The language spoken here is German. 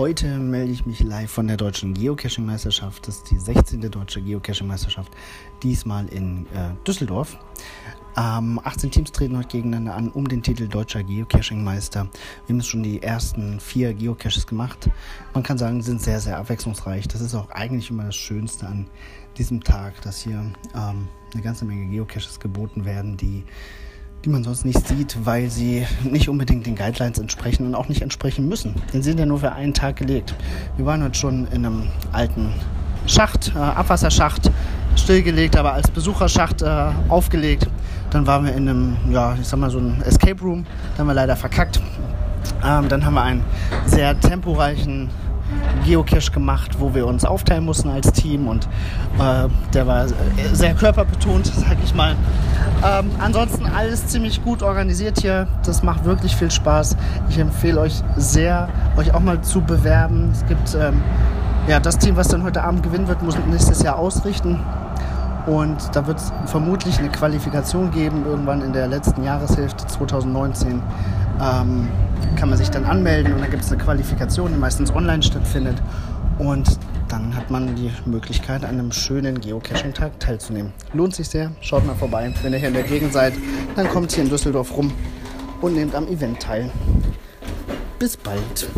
Heute melde ich mich live von der Deutschen Geocaching-Meisterschaft. Das ist die 16. Deutsche Geocaching-Meisterschaft, diesmal in Düsseldorf. 18 Teams treten heute gegeneinander an um den Titel Deutscher Geocaching-Meister. Wir haben schon die ersten 4 Geocaches gemacht. Man kann sagen, sind sehr, sehr abwechslungsreich. Das ist auch eigentlich immer das Schönste an diesem Tag, dass hier eine ganze Menge Geocaches geboten werden, die man sonst nicht sieht, weil sie nicht unbedingt den Guidelines entsprechen und auch nicht entsprechen müssen. Denn sie sind ja nur für einen Tag gelegt. Wir waren heute schon in einem alten Schacht, Abwasserschacht, stillgelegt, aber als Besucherschacht aufgelegt. Dann waren wir in einem, so einem Escape Room. Da haben wir leider verkackt. Dann haben wir einen sehr temporeichen Geocache gemacht, wo wir uns aufteilen mussten als Team, und der war sehr körperbetont, sag ich mal. Ansonsten alles ziemlich gut organisiert hier. Das macht wirklich viel Spaß. Ich empfehle euch sehr, euch auch mal zu bewerben. Es gibt das Team, was dann heute Abend gewinnen wird, muss nächstes Jahr ausrichten. Und da wird es vermutlich eine Qualifikation geben, irgendwann in der letzten Jahreshälfte 2019. Kann man sich dann anmelden, und dann gibt es eine Qualifikation, die meistens online stattfindet. Und dann hat man die Möglichkeit, an einem schönen Geocaching-Tag teilzunehmen. Lohnt sich sehr, schaut mal vorbei. Wenn ihr hier in der Gegend seid, dann kommt hier in Düsseldorf rum und nehmt am Event teil. Bis bald.